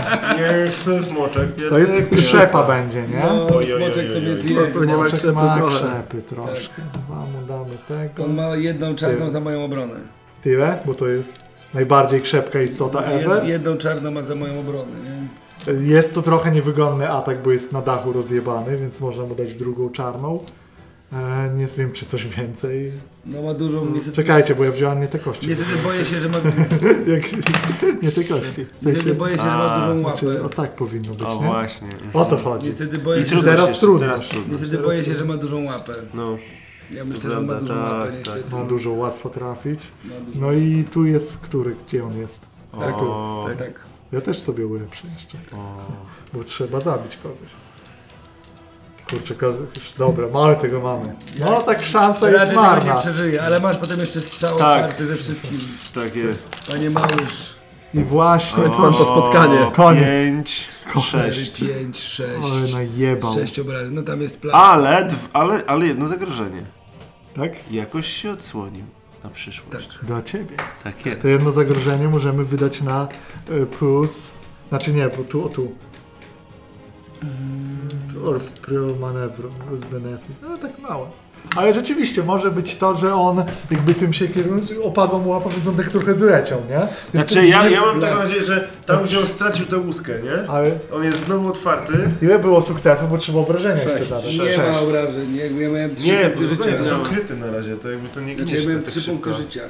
nie chcę smoczek. Pierdyk, to jest krzepa to. Będzie, nie? No, no, smoczek to jest ile, ponieważ krzepy trochę. Krzepy troszkę. Tak. Damy tego. On ma jedną czarną tyle. Za moją obronę. Tyle? Bo to jest najbardziej krzepka istota ever. Jedną czarną ma za moją obronę, nie? Jest to trochę niewygodny atak, bo jest na dachu rozjebany, więc można mu dać drugą czarną. Eee, nie wiem, czy coś więcej. No ma dużą... Niestety... Czekajcie, bo ja wziąłem nie te kości. Niestety boję się, że ma... nie te kości. W sensie... Niestety boję się, że ma dużą łapę. Znaczy, o tak powinno być, o, nie? Właśnie. O to chodzi. Niestety boję się, I teraz się, trudno. Teraz trudno. Niestety teraz boję się, że ma dużą łapę. No. Ja myślę, że ma dużą tak, łapę, niestety. Tak. Ma dużo, łatwo trafić. Dużo. No i tu jest który, gdzie on jest. O. Tak, tu. Tak, tak. Ja też sobie ulepszę jeszcze, tak. Bo trzeba zabić kogoś. Kurczę, dobra, mały tego mamy. No tak szansa jest marna. Nie przeżyję, ale masz potem jeszcze strzał tak. ze wszystkim. Tak jest. Panie Małysz. I właśnie o, mam to spotkanie. Koniec. Pięć, sześć. Pięć, sześć. Ale najebał. Sześć obrażeń, no tam jest plan. Ale, ale, ale jedno zagrożenie. Tak? Jakoś się odsłonił. Na przyszłość. Tak. Do ciebie. Tak jest. To jedno zagrożenie możemy wydać na y, plus. Znaczy nie, bo tu, o tu. Mm. Orf Pryl Manewru z benefit. No tak mało. Ale rzeczywiście może być to, że on jakby tym się kierując opadł mu łapa, więc on tak trochę zleciał, nie? Jest znaczy ja, ja mam taką nadzieję, że tam gdzie on stracił tę łuskę, nie? Ale... On jest znowu otwarty. Ile było sukcesów, bo trzeba obrażenia sześć. Jeszcze zadać. Nie sześć. Ma obrażeń, jakby ja miałem trzy punkty życia. Nie, to są kryty na razie, to jakby to nie gdzieś ja tak trzy punkty życia.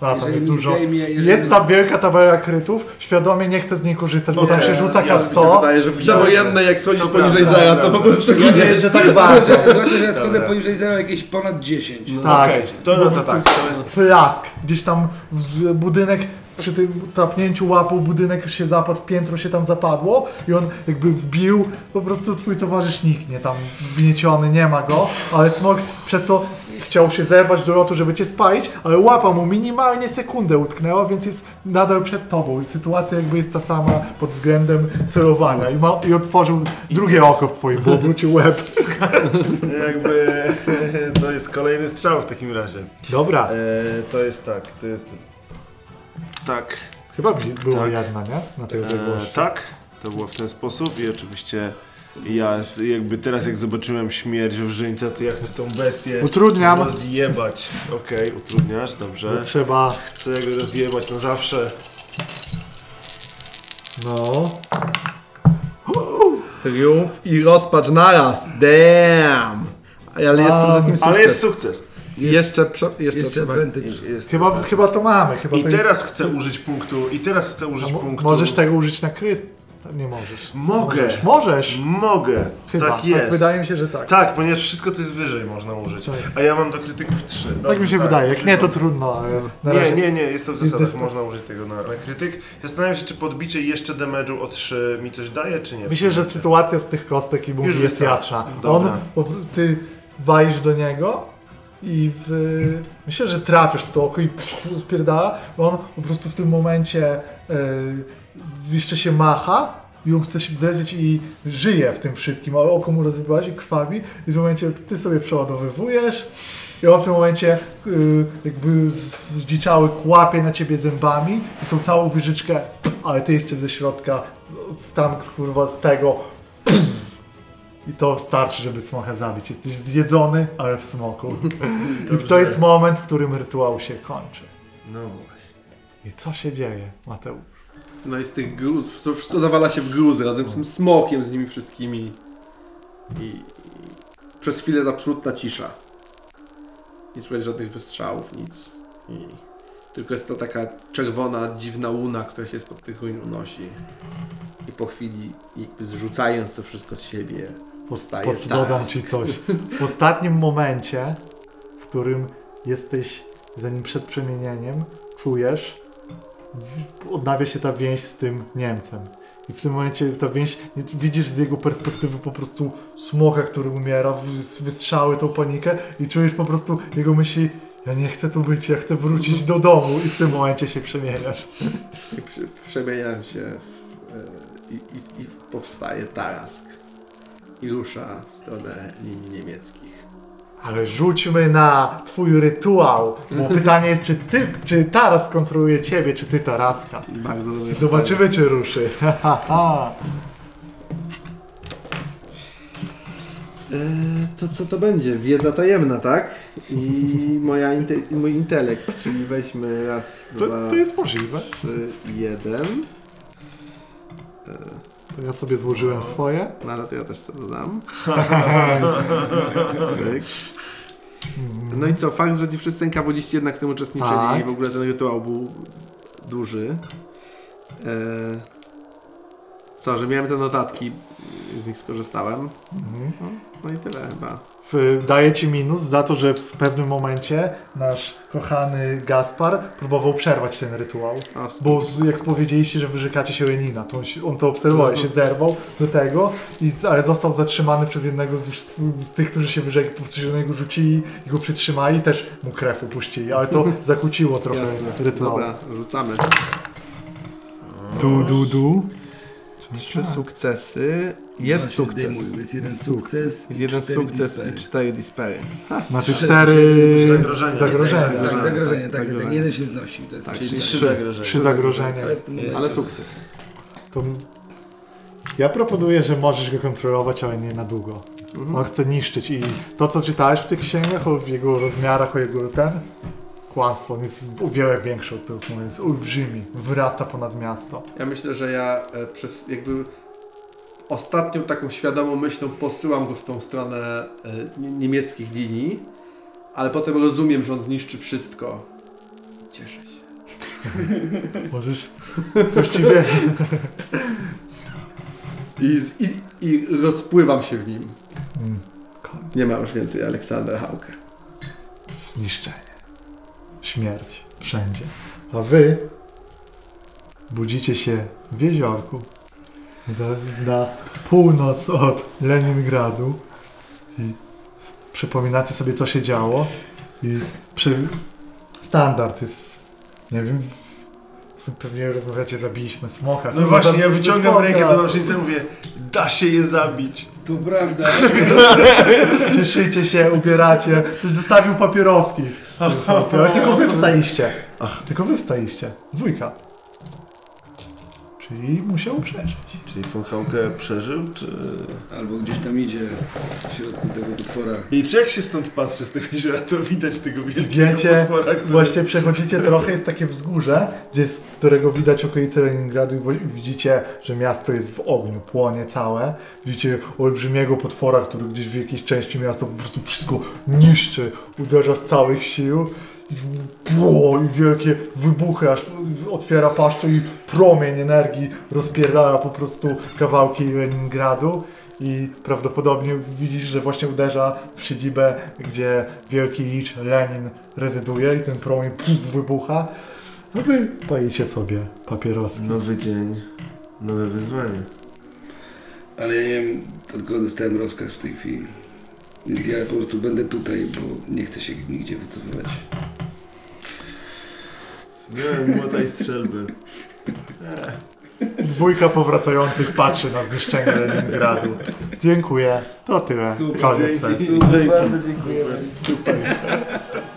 A, tam jest dużo. Zdejmie, jest ta wielka tabela krytów, świadomie nie chcę z niej korzystać, bo nie, tam się rzuca K sto. Wydaje, że przewojenne jak schodzisz poniżej zera, to dobra, po prostu nie ja jest tak bardzo. Zwłaszcza, że ja schodzę poniżej zera jakieś ponad dziesięć. No, tak, okay. to, no, to, tak. To jest plask. Gdzieś tam budynek, przy tym tapnięciu łapą budynek się zapadł, piętro się tam zapadło i on jakby wbił, po prostu twój towarzysz niknie tam zgnieciony, nie ma go, ale smok przez to chciał się zerwać do lotu, żeby cię spalić, ale łapa mu minimalnie sekundę utknęła, więc jest nadal przed tobą. Sytuacja jakby jest ta sama pod względem celowania. I, ma, i otworzył I drugie jest. Oko w twoim, bo obrócił łeb. Jakby to jest kolejny strzał w takim razie. Dobra. E, to jest tak, to jest... Tak. Chyba było tak. Jadna, nie? Na tej odległości. E, tak, to było w ten sposób i oczywiście... Ja jakby teraz jak zobaczyłem śmierć Wrzyńca, to ja chcę tą bestię utrudniam. Rozjebać. Okej, okay, utrudniasz, dobrze. No trzeba. Chcę go rozjebać na zawsze. No. Uh. Triumf i rozpacz naraz. Damn. Ale jest, um, sukces. Ale jest sukces. Jest, jeszcze prze, jeszcze, jeszcze trzeba, jest, jest chyba, tak. Chyba to mamy. Chyba I to teraz jest... chcę użyć punktu. I teraz chcę użyć mo punktu. Możesz tego użyć na kryt. Nie możesz. Mogę. Możesz. Możesz. Mogę. Chyba. Tak jest. Tak, wydaje mi się, że tak. Tak, ponieważ wszystko co jest wyżej można użyć. A ja mam do krytyków trzy. Dobrze, tak mi się tak, wydaje. Jak nie to trudno. Ale nie, nie, nie. Jest to w zasadach. Jest można użyć tego na, na krytyk. Zastanawiam się, czy podbicie jeszcze damage'u o trzy mi coś daje, czy nie. Myślę, że sytuacja z tych kostek i mówi jest jasna. On, ty walisz do niego. I w, myślę, że trafisz w to oko i spierdala, bo on po prostu w tym momencie yy, jeszcze się macha i on chce się zlecieć i żyje w tym wszystkim, ale oko mu rozrywałaś i krwawi i w tym momencie ty sobie przeładowywujesz i on w tym momencie yy, jakby zdziczały kłapie na ciebie zębami i tą całą wieżyczkę, ale ty jeszcze ze środka, tam kurwa z tego i to starczy, żeby smocha zabić. Jesteś zjedzony, ale w smoku. I to jest moment, w którym rytuał się kończy. No właśnie. I co się dzieje, Mateusz? No i z tych gruz, to wszystko zawala się w gruzy razem z tym smokiem, z nimi wszystkimi. I przez chwilę zaprzódna cisza. Nie słychać żadnych wystrzałów, nic. I tylko jest to taka czerwona, dziwna łuna, która się spod tych ruin unosi. I po chwili, jakby zrzucając to wszystko z siebie, powstaje Tarask. Dodam ci coś. W ostatnim momencie, w którym jesteś, zanim przed przemienieniem, czujesz, odnawia się ta więź z tym Niemcem. I w tym momencie ta więź, widzisz z jego perspektywy po prostu smoka, który umiera, wystrzały tą panikę i czujesz po prostu jego myśli, ja nie chcę tu być, ja chcę wrócić do domu. I w tym momencie się przemieniasz. I przy, przemieniam się w... I, i, i powstaje Tarask. i rusza w stronę linii niemieckich. Ale rzućmy na twój rytuał, bo pytanie jest, czy ty, czy Tarask kontroluje ciebie, czy ty Taraska. Bardzo dobrze. Zobaczymy, czy ruszy. To co to będzie? Wiedza tajemna, tak? I moja inte mój intelekt, czyli weźmy raz, to, dwa, to jest możliwe. Trzy, jeden. To ja sobie złożyłem swoje. No ale to ja też sobie dodam. No i co? Fakt, że ci wszyscy N K W D jednak w tym uczestniczyli, tak. I w ogóle ten rytuał był duży. Co, że miałem te notatki, z nich skorzystałem. Mhm. No, no i tyle chyba. Daję ci minus za to, że w pewnym momencie nasz kochany Gaspar próbował przerwać ten rytuał. O, bo jak powiedzieliście, że wyrzekacie się Lenina, to on, się, on to obserwował, się zerwał do tego, i, ale został zatrzymany przez jednego z, z tych, którzy się wyrzekli, po prostu się do niego rzucili i go przytrzymali, też mu krew upuścili, ale to zakłóciło trochę Jasne. Rytuał. Dobra, rzucamy. Du, du, du. Trzy tak. sukcesy. Jest sukces. Zdejmuj, jest jeden sukces. Jest jeden sukces i cztery dispery. Znaczy cztery zagrożenia. Zagrożenia, tak, tak, zagrożenia, tak, tak, tak. Jeden się znosił. To jest tak, czyli trzy zagrożenia. Trzy zagrożenia. Ale sukces. To ja proponuję, że możesz go kontrolować, ale nie na długo. Mhm. On chce niszczyć i to, co czytałeś w tych księgach, o jego rozmiarach, o jego ten, kłamstwo, on jest o wiele większy od tego, on jest olbrzymi, wyrasta ponad miasto. Ja myślę, że ja e, przez jakby ostatnią taką świadomą myślą posyłam go w tą stronę e, niemieckich linii, ale potem rozumiem, że on zniszczy wszystko. Cieszę się. Możesz? Właściwie. I, i, I rozpływam się w nim. Mm. Nie ma już więcej Aleksandra Hauke. Zniszczenie. Śmierć wszędzie. A wy budzicie się w jeziorku na północ od Leningradu i przypominacie sobie, co się działo, i przy... standard jest, nie wiem, pewnie rozmawiacie, zabiliśmy smoka. No właśnie, zabiliśmy, ja wyciągam smoka. Rękę do nożnicy, mówię, da się je zabić. To prawda. Cieszycie się, ubieracie. Ktoś zostawił papieroski. Tylko wy wstaliście. Tylko wy wstaliście. Dwójka. Czyli musiał przeżyć. Czyli von Hauke przeżył, czy... Albo gdzieś tam idzie w środku tego potwora. I czy jak się stąd patrzy z tego jeziora, to widać tego wielkiego Wiecie, potwora, który... Właśnie przechodzicie trochę, jest takie wzgórze, gdzie, z którego widać okolice Leningradu, i widzicie, że miasto jest w ogniu, płonie całe. Widzicie olbrzymiego potwora, który gdzieś w jakiejś części miasta po prostu wszystko niszczy, uderza z całych sił. I, bło, i wielkie wybuchy, aż otwiera paszczę i promień energii rozpierdala po prostu kawałki Leningradu, i prawdopodobnie widzisz, że właśnie uderza w siedzibę, gdzie wielki licz Lenin rezyduje, i ten promień wybucha. No wy palicie sobie papieroski. Nowy dzień, nowe wyzwanie. Ale ja nie wiem, od kogo dostałem rozkaz w tej chwili. Więc ja po prostu będę tutaj, bo nie chcę się nigdzie wycofywać. Nie, młota i strzelby. Dwójka powracających patrzy na zniszczenie Leningradu. Dziękuję. To tyle. Super, koniec. Dzięki, super, bardzo dziękuję. Super.